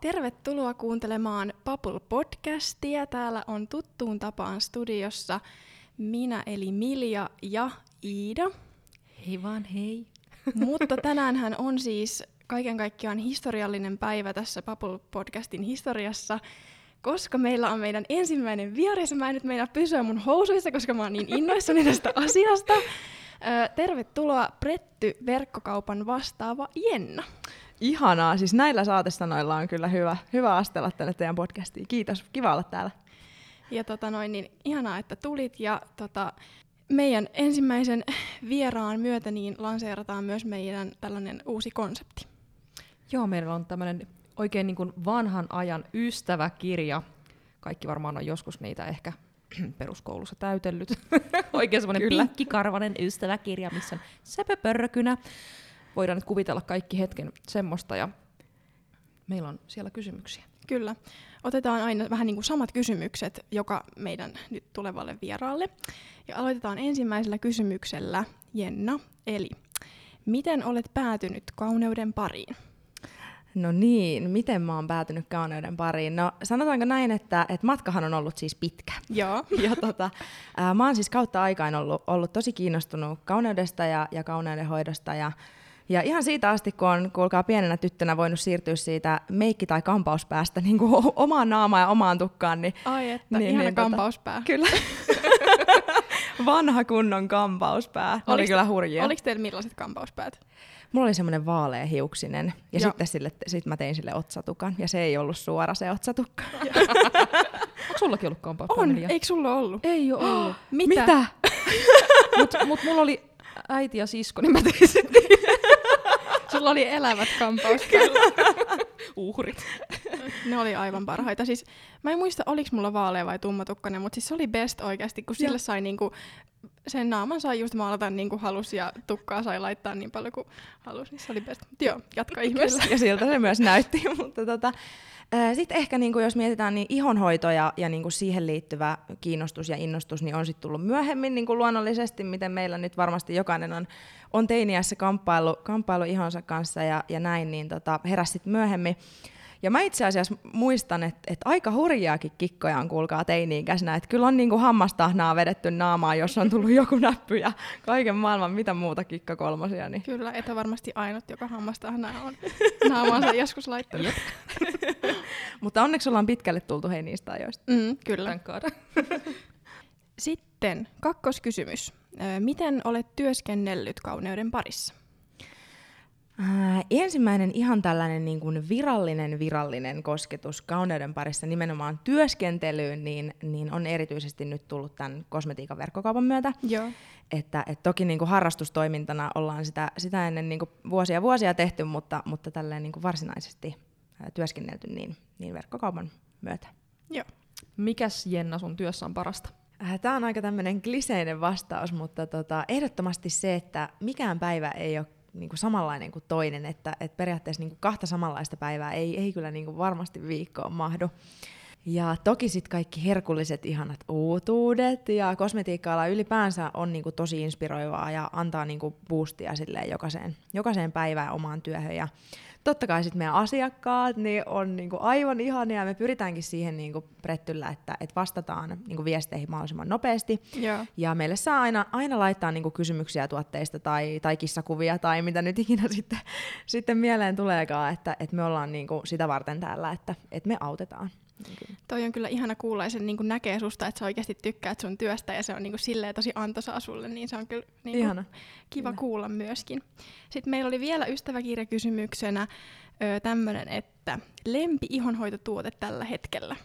Tervetuloa kuuntelemaan Papul Podcastia. Täällä on tuttuun tapaan studiossa minä eli Milja ja Iida. Hei vaan hei. Mutta tänäänhän on siis kaiken kaikkiaan historiallinen päivä tässä Papul Podcastin historiassa, koska meillä on meidän ensimmäinen vieras. Mä en nyt meinaa pysyä mun housuissa, koska mä oon niin innoissani tästä asiasta. Tervetuloa Pretty-verkkokaupan vastaava Jenna. Ihanaa, siis näillä saatesanoilla on kyllä hyvä astella tänne teidän podcastiin. Kiitos, kiva olla täällä. Ja niin ihanaa, että tulit, ja meidän ensimmäisen vieraan myötä niin lanseerataan myös meidän tällainen uusi konsepti. Joo, meillä on tämmöinen oikein niin kuin vanhan ajan ystäväkirja. Kaikki varmaan on joskus niitä ehkä peruskoulussa täytellyt. Oikein semmoinen pinkkikarvainen ystäväkirja, missä on säpöpörrökynä. Voidaan nyt kuvitella kaikki hetken semmoista, ja meillä on siellä kysymyksiä. Kyllä. Otetaan aina vähän niin kuin samat kysymykset joka meidän nyt tulevalle vieraalle. Ja aloitetaan ensimmäisellä kysymyksellä, Jenna. Eli, miten olet päätynyt kauneuden pariin? No niin, miten mä oon päätynyt kauneuden pariin? No sanotaanko näin, että matkahan on ollut siis pitkä. Joo. Ja mä oon siis kautta aikaan ollut tosi kiinnostunut kauneudesta ja kauneudenhoidosta ja ihan siitä asti, kun on kuulkaa pienenä tyttönä voinut siirtyä siitä meikki- tai kampauspäästä niin kuin omaan naamaan ja omaan tukkaan. Niin, ai että, niin, ihana niin, kampauspää. Kyllä. Vanha kunnon kampauspää. Oli kyllä hurjia. Oliko teillä millaiset kampauspäät? Mulla oli semmoinen vaaleahiuksinen, ja sitten mä tein sille otsatukan, ja se ei ollut suora se otsatukka. Onko sullakin ollut kampauspäät? On, eikö sulla ollut? Ei ole ollut. Mitä? Mut mulla oli äiti ja sisko, niin mä tein sitten. Sulla oli elävät kampauspäät. Uhrit. Ne oli aivan parhaita. Siis, mä en muista, oliko mulla vaalea vai tummatukkainen, mutta siis se oli best oikeasti, kun sille sai niinku, sen naaman sai just maalata niin kuin halusi, ja tukkaa sai laittaa niin paljon kuin halusi. Niin se oli best. Joo, jatka ihmeessä. Ja siltä se myös näytti. Mutta sitten ehkä niinku, jos mietitään, niin ihonhoito ja niinku siihen liittyvä kiinnostus ja innostus niin on sitten tullut myöhemmin niinku luonnollisesti, miten meillä nyt varmasti jokainen on teiniässä kamppailu ihonsa kanssa ja näin, niin heräsi sitten myöhemmin. Ja mä itse asiassa muistan, että aika hurjaakin kikkoja on kuulkaa teini-ikäisenä, että kyllä on niinku hammastahnaa vedetty naamaan, jos on tullut joku näppy ja kaiken maailman mitä muuta kikkakolmosia. Niin. Kyllä, et ole varmasti ainut, joka hammastahnaa on naamaansa joskus laittanut. Mutta onneksi ollaan pitkälle tultu hei niistä ajoista. Kyllä. Sitten kakkoskysymys. Miten olet työskennellyt kauneuden parissa? Ensimmäinen ihan tällainen niin kuin virallinen kosketus kauneuden parissa nimenomaan työskentelyyn, niin on erityisesti nyt tullut tämän kosmetiikan verkkokaupan myötä. Joo. Että toki niin kuin harrastustoimintana ollaan sitä ennen niin kuin vuosia tehty, mutta tälleen niin kuin varsinaisesti työskennelty niin verkkokaupan myötä. Joo. Mikäs Jenna sun työssä on parasta? Tämä on aika tämmöinen kliseinen vastaus, mutta ehdottomasti se, että mikään päivä ei ole niin kuin samanlainen kuin toinen, että periaatteessa niin kuin kahta samanlaista päivää ei kyllä niin kuin varmasti viikkoon mahdu. Ja toki sitten kaikki herkulliset ihanat uutuudet ja kosmetiikka-ala ylipäänsä on niin kuin tosi inspiroivaa ja antaa niin kuin boostia silleen jokaiseen päivään omaan työhön. Ja totta kai sitten meidän asiakkaat niin on niin kuin aivan ihania, ja me pyritäänkin siihen niin kuin Prettyllä, että vastataan niin kuin viesteihin mahdollisimman nopeasti. Yeah. Ja meille saa aina laittaa niin kuin kysymyksiä tuotteista tai kissakuvia tai mitä nyt ikinä sitten mieleen tuleekaan, että me ollaan niin kuin sitä varten täällä, että me autetaan. Okay. Toi on kyllä ihana kuulla, ja sen niin kuin näkee susta, että sä oikeasti tykkäät sun työstä ja se on niin kuin silleen tosi antoisaa sulle, niin se on kyllä niin kuin kiva kuulla myöskin. Sitten meillä oli vielä ystäväkirjakysymyksenä tämmönen, että lempi-ihonhoitotuote tällä hetkellä.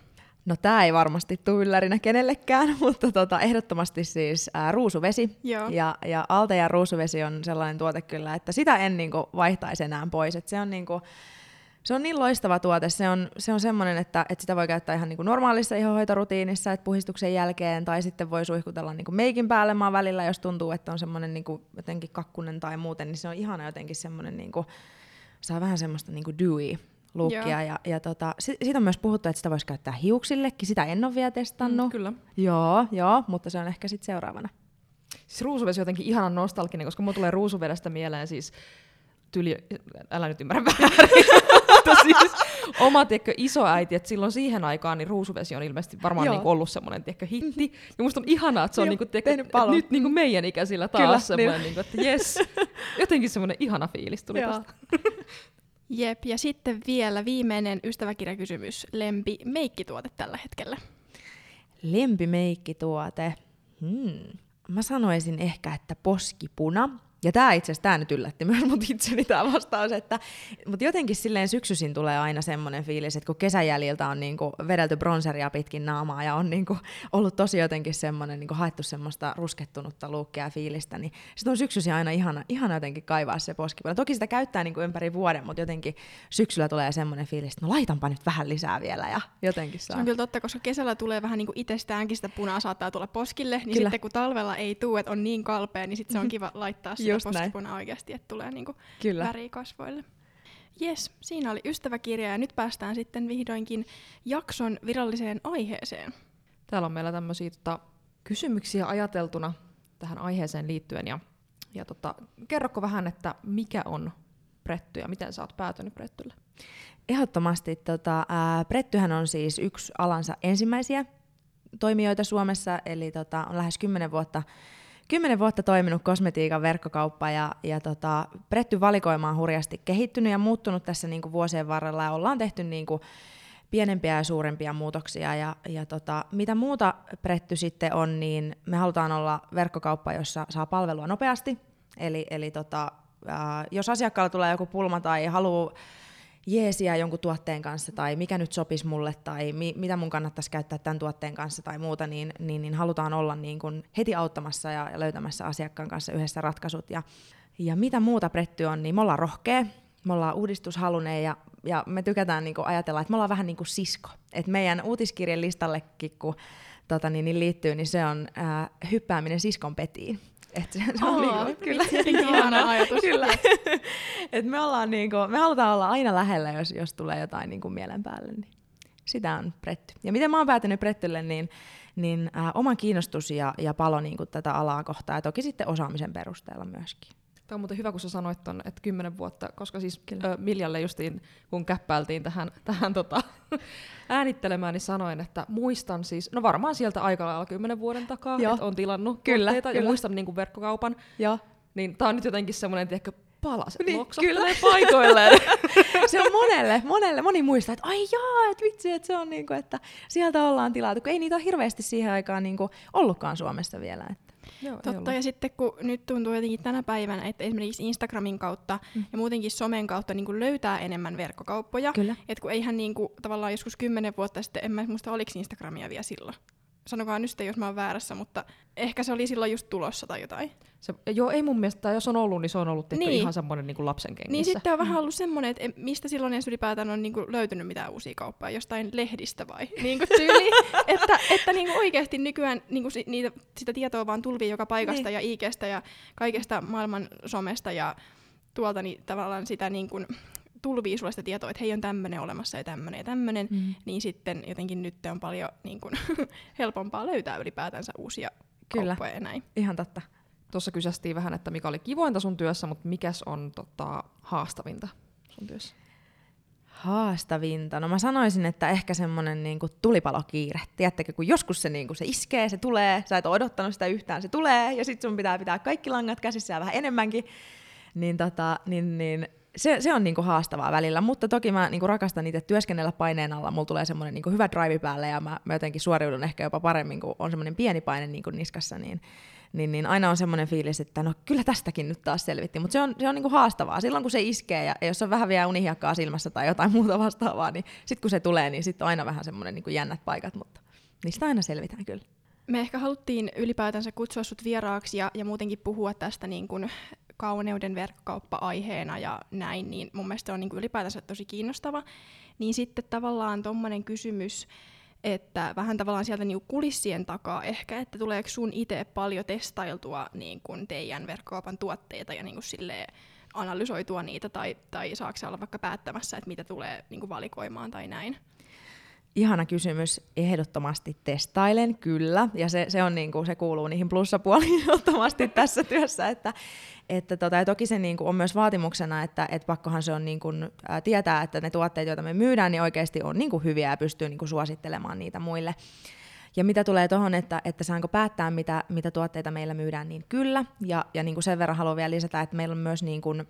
No tää ei varmasti tule yllärinä kenellekään, mutta ehdottomasti siis ruusuvesi. Joo. Ja Altea ruusuvesi on sellainen tuote kyllä, että sitä en niin kuin vaihtaisi enää pois, että se on niin kuin se on niin loistava tuote, se on semmoinen, että sitä voi käyttää ihan niinku normaalissa ihohoitorutiinissa, että puhdistuksen jälkeen, tai sitten voi suihkutella niinku meikin päälle maan välillä, jos tuntuu, että on semmoinen niinku jotenkin kakkunen tai muuten, niin se on ihana jotenkin semmoinen, niinku, saa vähän semmoista niinku dewy lookia. Ja siitä on myös puhuttu, että sitä voisi käyttää hiuksillekin, sitä en ole vielä testannut. Kyllä. Joo, mutta se on ehkä sitten seuraavana. Siis ruusuvesi on jotenkin ihanan nostalginen, koska mulla tulee ruusuvedestä mieleen siis älä nyt ymmärrä väärin. Siis, sama tiedätkö, isoäiti, että silloin siihen aikaan niin ruusuvesi on ilmeisesti varmaan niinku ollut semmoinen tiedätkö, hitti. Ja musta on ihanaa, että se on niinku, tiedätkö, nyt niinku meidän ikäisillä taas kyllä, semmoinen, niinku, että jes. Jotenkin semmoinen ihana fiilis tuli tästä. Jep, ja sitten vielä viimeinen ystäväkirjakysymys. Lempi meikkituote tällä hetkellä. Lempi meikkituote? Mä sanoisin ehkä, että poskipuna. Ja tää itse asiassa, tää nyt yllätti myös mut itseni tää vastaus, että mut jotenkin silleen syksyisin tulee aina semmonen fiilis, että kun kesäjäljiltä on niinku vedelty bronseria pitkin naamaa ja on niinku ollut tosi jotenkin semmonen, niinku haettu semmoista ruskettunutta luukkia ja fiilistä, niin sit on syksyisin aina ihana jotenkin kaivaa se poskipuna. Toki sitä käyttää niinku ympäri vuoden, mut jotenkin syksyllä tulee semmonen fiilis, että no laitanpa nyt vähän lisää vielä ja jotenkin saa. Se on kyllä totta, koska kesällä tulee vähän niinku itsestäänkin sitä punaa saattaa tulla poskille, niin kyllä. Sitten kun talvella ei tuu, että on niin kalpea, niin sit se on kiva laittaa sitä. Just poskipuna näin. Oikeasti, että tulee niinku väriä kasvoille. Jes, siinä oli ystäväkirja ja nyt päästään sitten vihdoinkin jakson viralliseen aiheeseen. Täällä on meillä tämmöisiä kysymyksiä ajateltuna tähän aiheeseen liittyen. Ja kerrokko vähän, että mikä on pretty ja miten sä oot päätynyt prettylle? Ehdottomasti. Prettyhän on siis yksi alansa ensimmäisiä toimijoita Suomessa, eli on lähes 10 vuotta toiminut kosmetiikan verkkokauppa ja pretty-valikoima on hurjasti kehittynyt ja muuttunut tässä niinku vuosien varrella ja ollaan tehty niinku pienempiä ja suurempia muutoksia ja mitä muuta pretty sitten on, niin me halutaan olla verkkokauppa, jossa saa palvelua nopeasti, eli jos asiakkaalla tulee joku pulma tai haluaa jeesiä jonkun tuotteen kanssa tai mikä nyt sopisi mulle tai mitä mun kannattaisi käyttää tämän tuotteen kanssa tai muuta, niin halutaan olla niin kun heti auttamassa ja löytämässä asiakkaan kanssa yhdessä ratkaisut. Ja mitä muuta pretty on, niin me ollaan rohkea, me ollaan uudistushaluneja ja me tykätään niin kun ajatella, että me ollaan vähän niin kuin sisko. Et meidän uutiskirjan listallekin, kun niin liittyy, niin se on hyppääminen siskon petiin. Se on ihana ajatus. Kyllä. Et me ollaan niinku, me halutaan olla aina lähellä, jos tulee jotain niinku mielen päälle. Niin sitä on pretty. Ja miten mä oon päätynyt prettylle, niin oma kiinnostus ja palo niinku tätä alaa kohtaan. Ja toki sitten osaamisen perusteella myöskin. Tämä on muuten hyvä, kun sä sanoit ton, että 10 vuotta, koska siis Miljalle justiin, kun käppäiltiin tähän äänittelemään, niin sanoin, että muistan siis, no varmaan sieltä aika lailla 10 vuoden takaa, että on tilannut tuotteita ja muistan niin kuin verkkokaupan, niin tää on nyt jotenkin semmoinen, tiedätkö, palaset loksottelee paikoilleen. Se on moni muistaa, että ai jaa, että vitsi, että se on niinku, että sieltä ollaan tilattu, kun ei niitä ole hirveästi siihen aikaan niinku ollutkaan Suomessa vielä, että. Joo, totta, ja sitten kun nyt tuntuu jotenkin tänä päivänä, että esimerkiksi Instagramin kautta ja muutenkin somen kautta niin kuin löytää enemmän verkkokauppoja, että kun eihän niin kuin, tavallaan joskus 10 vuotta sitten, en mä muista oliko Instagramia vielä silloin. Sanokaa nyt sitten, jos mä oon väärässä, mutta ehkä se oli silloin just tulossa tai jotain. Joo, ei mun mielestä, jos on ollut, niin se on ollut ihan semmoinen niin kuin lapsen kengissä. Niin sitten on vähän ollut semmoinen, että mistä silloin edes ylipäätään on niin kuin löytynyt mitään uusia kauppaa, jostain lehdistä vai niin kuin tyyli. että niin kuin oikeasti nykyään niin kuin sitä tietoa vaan tulvii joka paikasta ja IG:stä ja kaikesta maailman somesta ja tuolta, niin tavallaan sitä niin kuin tulvii sulle sitä tietoa, että hei, on tämmöinen olemassa ja tämmöinen ja tämmöinen, niin sitten jotenkin nyt on paljon niin kun, helpompaa löytää ylipäätänsä uusia kauppoja ja näin. Ihan totta. Tuossa kysästiin vähän, että mikä oli kivointa sun työssä, mutta mikäs on haastavinta sun työssä? Haastavinta. No mä sanoisin, että ehkä semmonen niinku tulipalokiire. Tiedättekö, kun joskus se, niinku, se iskee, se tulee, sä et ole odottanut sitä yhtään, se tulee ja sit sun pitää pitää kaikki langat käsissä ja vähän enemmänkin. Niin Se on niinku haastavaa välillä, mutta toki mä niinku rakastan itse työskennellä paineen alla. Mulla tulee semmoinen niinku hyvä drive päälle ja mä jotenkin suoriudun ehkä jopa paremmin, kun on semmoinen pieni paine niinku niskassa. Niin aina on semmoinen fiilis, että no kyllä tästäkin nyt taas selvittiin. Mutta se on niinku haastavaa silloin, kun se iskee ja jos on vähän vielä unihiakkaa silmässä tai jotain muuta vastaavaa, niin sitten kun se tulee, niin sitten on aina vähän semmoinen niinku jännät paikat, mutta niistä aina selvitään kyllä. Me ehkä haluttiin ylipäätänsä kutsua sut vieraaksi ja muutenkin puhua tästä niin kun kauneuden verkkokauppa-aiheena ja näin, niin mun mielestä on niin kuin ylipäätänsä tosi kiinnostava. Niin sitten tavallaan tommonen kysymys, että vähän tavallaan sieltä niin kuin kulissien takaa ehkä, että tuleeko sun itse paljon testailtua niin kuin teidän verkkokaupan tuotteita ja niin kuin silleen analysoitua niitä, tai saako se olla vaikka päättämässä, että mitä tulee niin kuin valikoimaan tai näin? Ihana kysymys, ehdottomasti testailen, kyllä. Ja se on niinku, se kuuluu niihin plussapuoliin ehdottomasti tässä työssä. Ja toki se niinku on myös vaatimuksena, että pakkohan se on niinku, tietää, että ne tuotteet, joita me myydään, niin oikeasti on niinku hyviä ja pystyy niinku suosittelemaan niitä muille. Ja mitä tulee tuohon, että saanko päättää, mitä tuotteita meillä myydään, niin kyllä. Ja niin kuin sen verran haluan vielä lisätä, että meillä on myös niin kuin,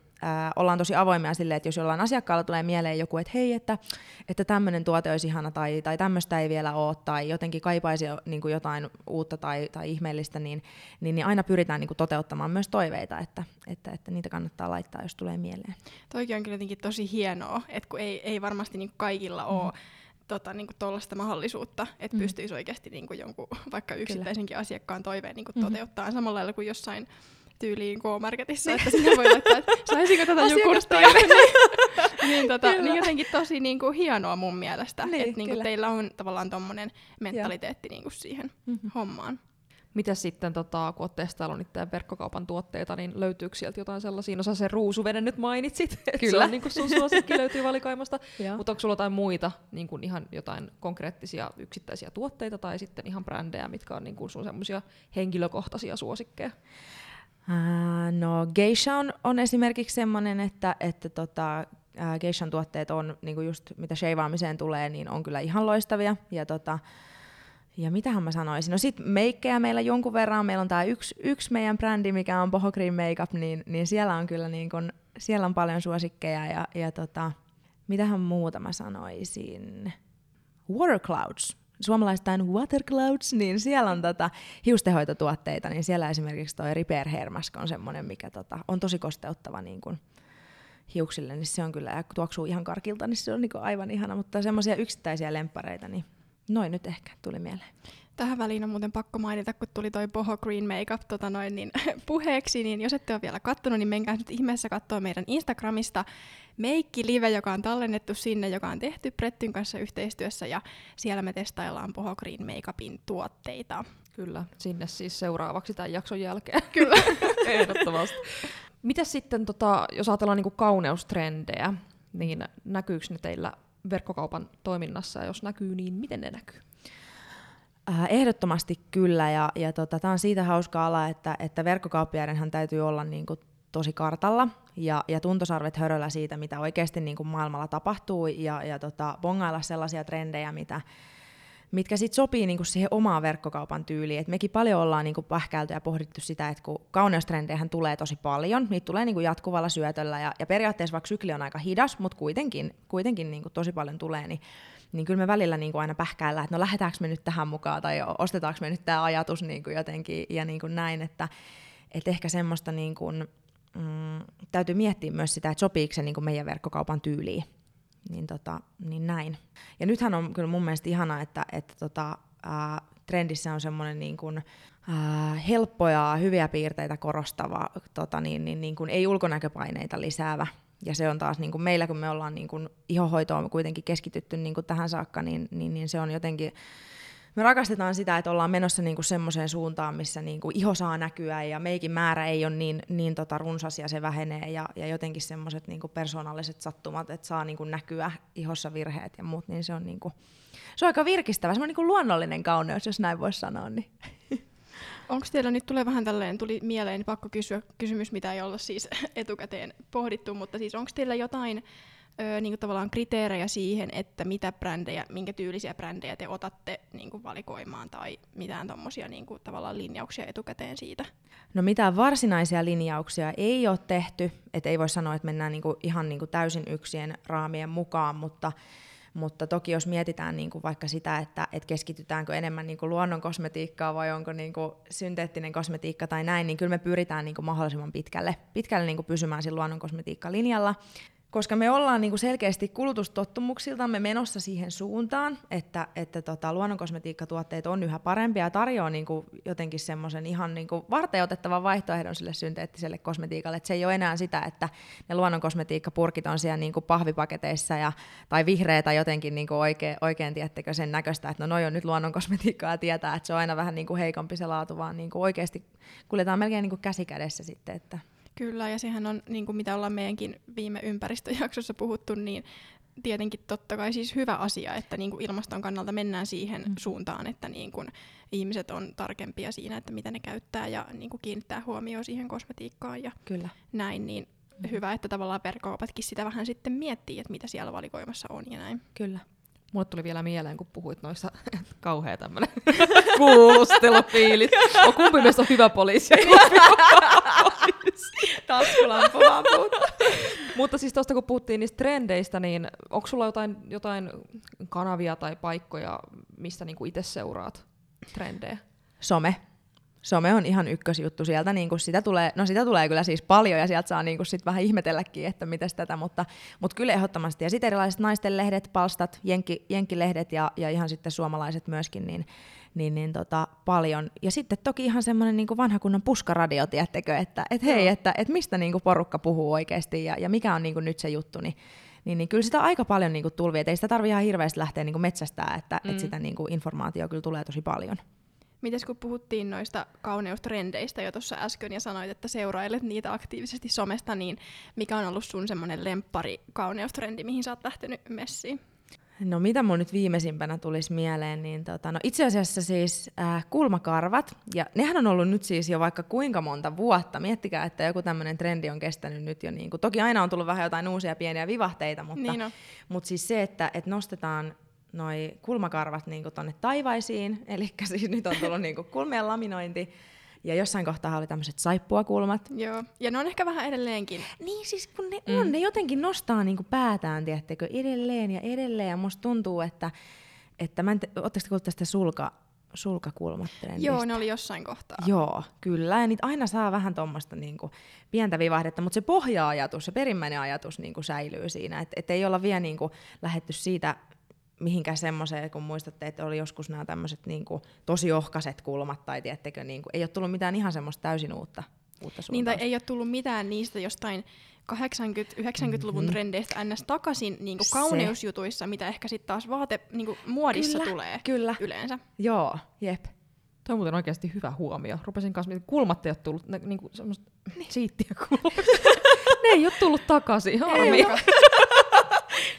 ollaan tosi avoimia silleen, että jos jollain asiakkaalla tulee mieleen joku, että hei, että tämmöinen tuote olisi ihana tai tämmöistä ei vielä ole tai jotenkin kaipaisi niin kuin jotain uutta tai ihmeellistä, niin aina pyritään niin kuin toteuttamaan myös toiveita, että niitä kannattaa laittaa, jos tulee mieleen. Toikin on kyllä jotenkin tosi hienoa, että kun ei varmasti niin kuin kaikilla ole. Niinku tuollaista mahdollisuutta, että pystyisi oikeasti niinku jonkun vaikka yksittäisenkin asiakkaan toiveen niinku toteuttaa samalla lailla kuin jossain tyyliin K-marketissa, että sinne voi laittaa, että saisinko tätä jogurttoiveen. Niin jotenkin tosi niinku hienoa mun mielestä, niin, että niinku teillä on tavallaan tommonen mentaliteetti niinku siihen hommaan. Mitäs sitten, kun olet testaillut niitä verkkokaupan tuotteita, niin löytyykö sieltä jotain sellaisia? No sä sen ruusuveden nyt mainitsit, että se on niin kuin sun suosikki löytyy valikoimasta, mutta onko sulla jotain muita niin kuin ihan jotain konkreettisia yksittäisiä tuotteita tai sitten ihan brändejä, mitkä on niin kuin sun semmoisia henkilökohtaisia suosikkeja? No Geisha on esimerkiksi semmoinen, että Geishan tuotteet on, niin kuin just mitä sheivaamiseen tulee, niin on kyllä ihan loistavia ja ja mitähän mä sanoisin? No sit meikkejä meillä jonkun verran. Meillä on tää yksi meidän brändi, mikä on Boho Green Makeup, niin siellä on kyllä niin kun, siellä on paljon suosikkeja. Ja mitähän muuta mä sanoisin? Water Clouds. Suomalaistain Water Clouds, niin siellä on hiustenhoitotuotteita, niin siellä esimerkiksi toi Repair Hair Mask on semmonen, mikä on tosi kosteuttava niin kun hiuksille, niin se on kyllä, ja tuoksuu ihan karkilta, niin se on niin kun aivan ihana, mutta semmoisia yksittäisiä lemppareita, niin noin nyt ehkä tuli mieleen. Tähän väliin on muuten pakko mainita, kun tuli toi Boho Green Makeup puheeksi, niin jos ette ole vielä kattonut, niin menkää nyt ihmeessä katsoa meidän Instagramista Meikki-live, joka on tallennettu sinne, joka on tehty Prettyn kanssa yhteistyössä, ja siellä me testaillaan Boho Green Makeupin tuotteita. Kyllä, sinne siis seuraavaksi tämän jakson jälkeen. Kyllä, ehdottomasti. Mitäs sitten, jos ajatellaan niinku kauneustrendejä, niin näkyykö ne teillä verkkokaupan toiminnassa, ja jos näkyy, niin miten ne näkyy? Ehdottomasti kyllä, ja tämä on siitä hauska ala, että verkkokauppiaidenhan täytyy olla niinku tosi kartalla, ja tuntosarvet höröllä siitä, mitä oikeasti niinku maailmalla tapahtuu, ja bongailla sellaisia trendejä, mitkä sitten sopii niinku siihen omaan verkkokaupan tyyliin. Et mekin paljon ollaan niinku pähkäilty ja pohdittu sitä, että kun kauneustrendejähän tulee tosi paljon, niitä tulee niinku jatkuvalla syötöllä, ja periaatteessa vaikka sykli on aika hidas, mutta kuitenkin niinku tosi paljon tulee, niin kyllä me välillä niinku aina pähkäillään, että no lähdetäänkö me nyt tähän mukaan, tai ostetaanko me nyt tämä ajatus niinku jotenkin, ja niinku näin, että ehkä semmoista niinku, täytyy miettiä myös sitä, että sopiiko se niinku meidän verkkokaupan tyyliin. Niin näin. Ja nythän on kyllä mun mielestä ihanaa, että trendissä on semmoinen niin kuin, helppoja, hyviä piirteitä korostava, niin kuin ei ulkonäköpaineita lisäävä. Ja se on taas niin kuin meillä, kun me ollaan niin kuin ihohoitoon kuitenkin keskitytty niin kuin tähän saakka, niin se on jotenkin. Me rakastetaan sitä, että ollaan menossa niinku semmoiseen suuntaan, missä niinku iho saa näkyä ja meikin määrä ei ole niin runsas ja se vähenee ja jotenkin semmoiset niinku persoonalliset sattumat, että saa niinku näkyä ihossa virheet ja muut, niin se on niinku, se on aika virkistävä, se on niinku luonnollinen kauneus, jos näin voisi sanoa. Niin. Onko teillä nyt tulee vähän tälleen, tuli mieleen pakko kysyä kysymys, mitä ei olla siis etukäteen pohdittu, mutta siis onko teillä jotain niinku tavallaan kriteerejä siihen, että mitä brändejä, minkä tyylisiä brändejä te otatte niinku valikoimaan tai mitään tommosia niinku tavallaan linjauksia etukäteen siitä? No mitään varsinaisia linjauksia ei ole tehty, et ei voi sanoa, että mennään niinku ihan niinku täysin yksien raamien mukaan, mutta toki jos mietitään niinku vaikka sitä, että keskitytäänkö enemmän niinku luonnon kosmetiikkaa vai onko niinku synteettinen kosmetiikka tai näin, niin kyllä me pyritään niinku mahdollisimman pitkälle niinku pysymään siinä luonnon kosmetiikkalinjalla. Koska me ollaan niinku selkeästi kulutustottumuksiltamme menossa siihen suuntaan, että luonnonkosmetiikkatuotteet on yhä parempia ja tarjoaa niinku jotenkin semmoisen ihan niinku varteenotettavan vaihtoehdon sille synteettiselle kosmetiikalle. Et se ei ole enää sitä, että ne luonnonkosmetiikkapurkit on siellä niinku pahvipaketeissa tai vihreitä jotenkin niinku oikein tiettekö sen näköistä, että no noi on nyt luonnonkosmetiikkaa ja tietää, että se on aina vähän niinku heikompi se laatu, vaan niinku oikeasti kuljetaan melkein niinku käsi kädessä sitten, että. Kyllä, ja sehän on, niin kuin mitä ollaan meidänkin viime ympäristöjaksossa puhuttu, niin tietenkin totta kai siis hyvä asia, että niin kuin ilmaston kannalta mennään siihen suuntaan, että niin kuin ihmiset on tarkempia siinä, että mitä ne käyttää ja niin kuin kiinnittää huomioon siihen kosmetiikkaan ja kyllä. näin. Niin hyvä, että tavallaan verkkokaupatkin sitä vähän sitten miettii, että mitä siellä valikoimassa on ja näin. Kyllä. Mulle tuli vielä mieleen, kun puhuit noista kauhea tämmönen kuulustelufiilis. On kumpi meistä on hyvä poliisi ja kumpi on poliisi. Taskulampu vaan puhuttaa. Mutta siis tuosta kun puhuttiin niistä trendeistä, niin onko sulla jotain kanavia tai paikkoja, mistä niinku itse seuraat trendejä? Some. Some on ihan ykkösjuttu sieltä, niin kun sitä tulee kyllä siis paljon ja sieltä saa niin kun sit vähän ihmetelläkin, että mitäs tätä, mutta kyllä ehdottomasti. Ja sitten erilaiset naisten lehdet, palstat, jenkkilehdet ja ihan sitten suomalaiset myöskin, niin, paljon. Ja sitten toki ihan semmoinen niin kun vanha kunnon puskaradio, tiettekö, että mistä niin kun porukka puhuu oikeasti ja mikä on niin kun nyt se juttu, niin kyllä sitä aika paljon niin kun tulvii, et ei sitä tarvitse ihan hirveästi lähteä niin kun metsästää, että sitä niin kun informaatiota kyllä tulee tosi paljon. Mites kun puhuttiin noista kauneustrendeistä jo tuossa äsken ja sanoit, että seurailet niitä aktiivisesti somesta, niin mikä on ollut sun semmoinen lemppari kauneustrendi, mihin sä oot lähtenyt messiin? No mitä mun nyt viimeisimpänä tulisi mieleen, niin no itse asiassa siis kulmakarvat, ja nehän on ollut nyt siis jo vaikka kuinka monta vuotta, miettikää, että joku tämmöinen trendi on kestänyt nyt jo, niin kuin, toki aina on tullut vähän jotain uusia pieniä vivahteita, mutta, niin mutta siis se, että nostetaan noi kulmakarvat niinku tonne taivaisiin, eli siis nyt on tullut niinku kulmien laminointi, ja jossain kohtaa oli tämmöiset saippuakulmat. Joo, ja ne on ehkä vähän edelleenkin. Niin siis kun ne on, ne jotenkin nostaa niinku päätään, tiedättekö, edelleen, ja musta tuntuu, että ootteko te kuullut tästä sulkakulmatrendistä? Joo, ne oli jossain kohtaa. Joo, kyllä, ja niitä aina saa vähän tuommoista niinku pientä vivahdetta, mutta se pohja-ajatus, se perimmäinen ajatus niinku säilyy siinä, että ei olla vielä niinku lähdetty siitä mihinkä semmoiseen, kun muistatte, että oli joskus nämä tämmöiset niinku tosi ohkaiset kulmat, tai tiettekö, niinku, ei ole tullut mitään ihan semmoista täysin uutta suuntausta. Niin, tai ei ole tullut mitään niistä jostain 80-90-luvun trendeistä ns. Takaisin niinku kauneusjutuissa, mitä ehkä sitten taas muodissa kyllä, tulee yleensä. Joo, jep. Toi on muuten oikeasti hyvä huomio. Rupesin kanssa, että kulmat ei ole tullut, niinku semmoista siittiä kulmat. Ne ei ole tullut takaisin, harmi.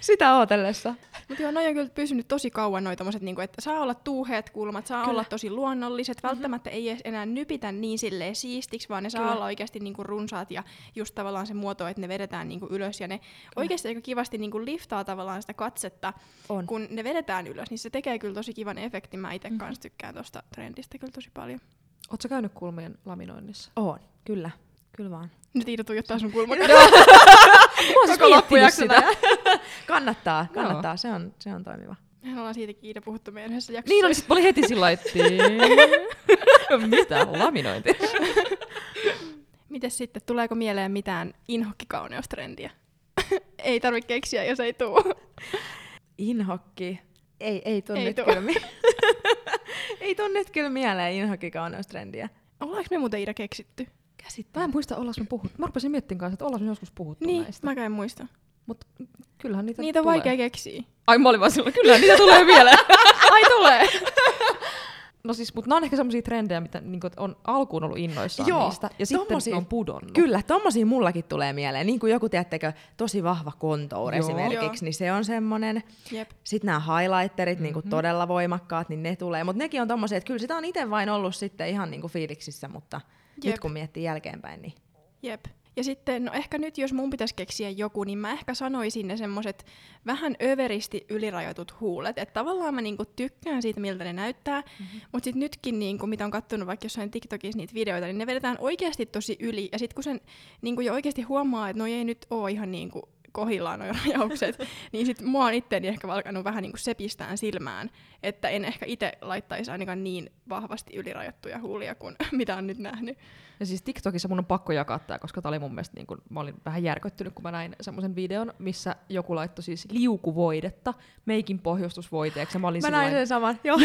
Sitä ootellessa. Mutta joo, noi on kyllä pysynyt tosi kauan noi tommoset, niinku, että saa olla tuuheat kulmat, saa olla tosi luonnolliset, välttämättä ei edes enää nypitä niin silleen siistiksi, vaan ne saa olla oikeasti niinku runsaat ja just tavallaan se muoto, että ne vedetään niinku ylös ja ne oikeasti aika kivasti niinku liftaa tavallaan sitä katsetta, kun ne vedetään ylös, niin se tekee kyllä tosi kivan efektin. Mä itse kanssa tykkään tosta trendistä kyllä tosi paljon. Ootko käynyt kulmien laminoinnissa? Oon, kyllä. Kyllä vaan. Nyt Iida tuijottaa sun kulmakarvaa. Mä oon siis miettinyt sitä. Kannattaa. No. Se on toimiva. Mehän ollaan siitäkin Iida puhuttu meidän yhdessä jaksossa. Niin oli, sit mä olin heti sillä mitä? Laminointi. Mites sitten, tuleeko mieleen mitään inhokki-kauneustrendiä? Ei tarvitse keksiä, jos ei tuu. Inhokki? Ei tuu nyt kyllä mieleen inhokki-kauneustrendiä. Ollaanko me muuten Iida keksitty? Mä en muista, ollaanko me puhuttu. Mä rupesin miettimään kanssa, että ollaanko me joskus puhuttu näistä. Niin, mä en muista. Mut kyllähän niitä tulee. Niitä on vaikea keksiä. Ai mä olin vaan silloin, kyllähän niitä tulee mieleen. Ai tulee. No siis, mut nää on ehkä semmosia trendejä, mitä niinku on alkuun ollut innoissaan niistä, ja sitten ne on pudonnut. Kyllä, tommosia mullakin tulee mieleen. Niin kuin joku, tiedättekö, tosi vahva kontour esimerkiksi, niin se on semmonen. Jep. Sitten nämä highlighterit, niinku todella voimakkaat, niin ne tulee. Mut nekin on tommosia, että kyllä sitä on ite vain ollut sitten ihan niinku fiiliksissä, mutta nyt kun miettii jälkeenpäin, niin. Jep. Ja sitten, no ehkä nyt jos mun pitäisi keksiä joku, niin mä ehkä sanoisin ne semmoset vähän överisti ylirajoitut huulet. Että tavallaan mä niinku tykkään siitä, miltä ne näyttää, mutta sit nytkin, niinku, mitä on kattonut vaikka jossain TikTokissa niitä videoita, niin ne vedetään oikeasti tosi yli. Ja sit kun sen niinku jo oikeasti huomaa, että noi ei nyt oo ihan niinku kohillaan noi rajaukset, niin sit mua on itteeni ehkä alkanut vähän niinku sepistään silmään, että en ehkä itse laittaisi ainakaan niin vahvasti ylirajoittuja huulia kuin mitä on nyt nähnyt. Ja siis TikTokissa mun on pakko jakaa tää, koska tää oli mun mielestä, niin kun, mä olin vähän järkyttynyt, kun mä näin semmosen videon, missä joku laittoi siis liukuvoidetta meikin pohjustusvoiteeksi. Mä sillain, näin sen saman. Joo,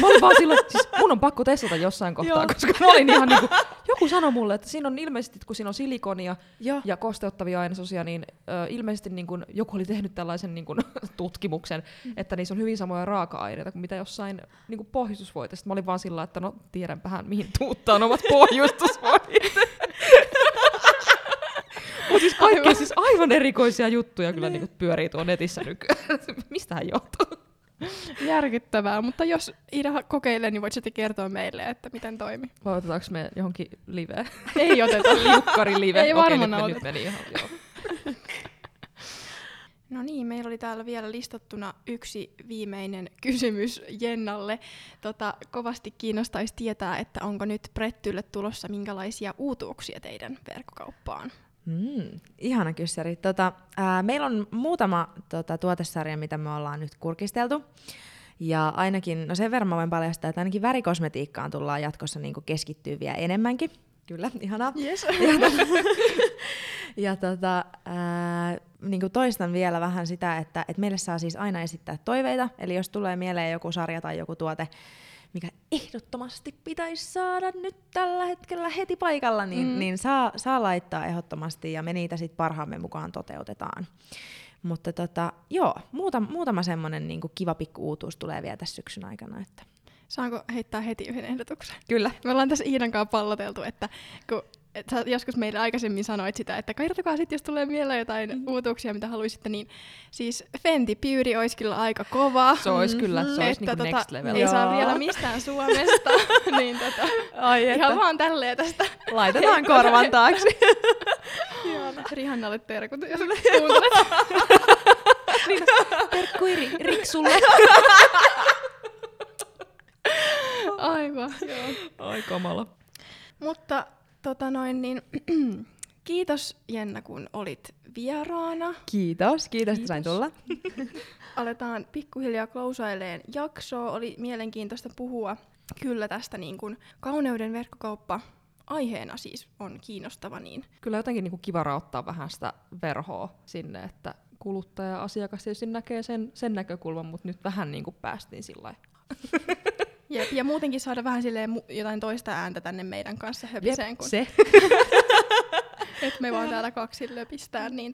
mä olin vaan silloin, siis mun on pakko testata jossain kohtaa, koska mä olin ihan niinku, joku sanoi mulle, että siinä on ilmeisesti, kun siinä on silikonia ja kosteuttavia ainesosia, niin ilmeisesti niin kun, joku oli tehnyt tällaisen niin kun, tutkimuksen, että niissä on hyvin samoja raaka-aineita kuin mitä jossain niin kuin pohjustusvoite. Sitten mä olin vaan sillä, että no tiedänpähän mihin tuuttaan omat pohjustusvoiteet. siis kaikkea siis aivan erikoisia juttuja kyllä niin pyörii tuon netissä nykyään. Mistähän johtuu? Järkyttävää, mutta jos Ida kokeilee, niin voit sitten kertoa meille, että miten toimi. Vai otetaanko me johonkin liveen? Ei oteta. Liukkarilive. Ei varmaan oteta. Nyt meni ihan, joo. No niin, meillä oli täällä vielä listattuna yksi viimeinen kysymys Jennalle. Kovasti kiinnostaisi tietää, että onko nyt Prettylle tulossa minkälaisia uutuuksia teidän verkkokauppaan? Ihana kyssäri. Meillä on muutama tuotesarja, mitä me ollaan nyt kurkisteltu. Ja ainakin, no sen verran mä voin paljastaa, että ainakin värikosmetiikkaan tullaan jatkossa niinku keskittyä vielä enemmänkin. Kyllä, ihanaa. Yes. Ja niin kuin toistan vielä vähän sitä, että meille saa siis aina esittää toiveita, eli jos tulee mieleen joku sarja tai joku tuote, mikä ehdottomasti pitäisi saada nyt tällä hetkellä heti paikalla, niin saa laittaa ehdottomasti ja me niitä sit parhaamme mukaan toteutetaan. Mutta joo, muutama semmonen niin kuin kiva pikku uutuus tulee vielä tässä syksyn aikana, että... Saanko heittää heti yhden ehdotuksen? Kyllä. Me ollaan tässä Iidan kanssa palloteltu, että kun sä joskus meille aikaisemmin sanoit sitä, että kertokaa sitten, jos tulee mieleen jotain uutuuksia, mitä haluaisitte, niin siis Fenty Beauty olisi kyllä aika kova. Se olisi kyllä, se olisi niinku next level. Ei saa vielä mistään Suomesta, niin ihan vaan tälleen tästä. Laitetaan korvan taakse. Rihannalle terkut, jos kuuntelet. Terkkui Riksulle. Aivan, joo. Ai kamala. Mutta kiitos Jenna, kun olit vieraana. Kiitos, että sain tulla. Aletaan pikkuhiljaa klousaileen jaksoa. Oli mielenkiintoista puhua kyllä tästä niin kuin kauneuden verkkokauppa aiheena siis on kiinnostava. Niin. Kyllä jotenkin niin kuin kiva raottaa vähän sitä verhoa sinne, että kuluttaja-asiakas tietysti näkee sen näkökulman, mutta nyt vähän niin kuin päästiin sillä lailla. Jep, ja muutenkin saada vähän silleen jotain toista ääntä tänne meidän kanssa höpiseen. Jep, kun se. Et me vaan täällä kaksi löpistään, niin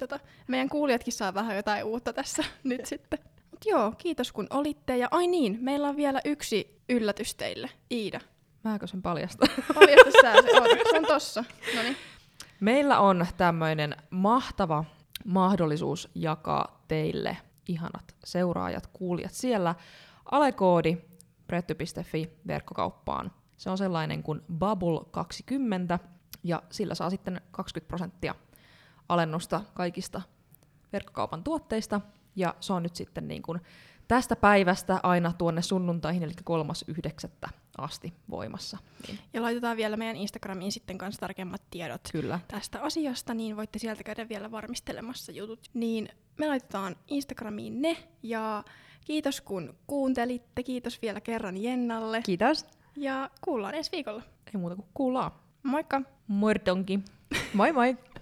meidän kuulijatkin saa vähän jotain uutta tässä nyt sitten. Mut joo, kiitos kun olitte. Ja ai niin, meillä on vielä yksi yllätys teille. Iida. Mäkö sen paljastan? Paljasta sä se on tossa. Noniin. Meillä on tämmöinen mahtava mahdollisuus jakaa teille, ihanat seuraajat, kuulijat siellä, alekoodi pretty.fi-verkkokauppaan. Se on sellainen kuin Babul20, ja sillä saa sitten 20% alennusta kaikista verkkokaupan tuotteista, ja se on nyt sitten niin kuin tästä päivästä aina tuonne sunnuntaihin, eli 3.9. asti voimassa. Niin. Ja laitetaan vielä meidän Instagramiin sitten kanssa tarkemmat tiedot kyllä tästä asiasta, niin voitte sieltä käydä vielä varmistelemassa jutut. Niin me laitetaan Instagramiin ne, ja kiitos kun kuuntelitte, kiitos vielä kerran Jennalle. Kiitos. Ja kuullaan ensi viikolla. Ei muuta kuin kuullaan. Moikka. Mordonki. Moi moi.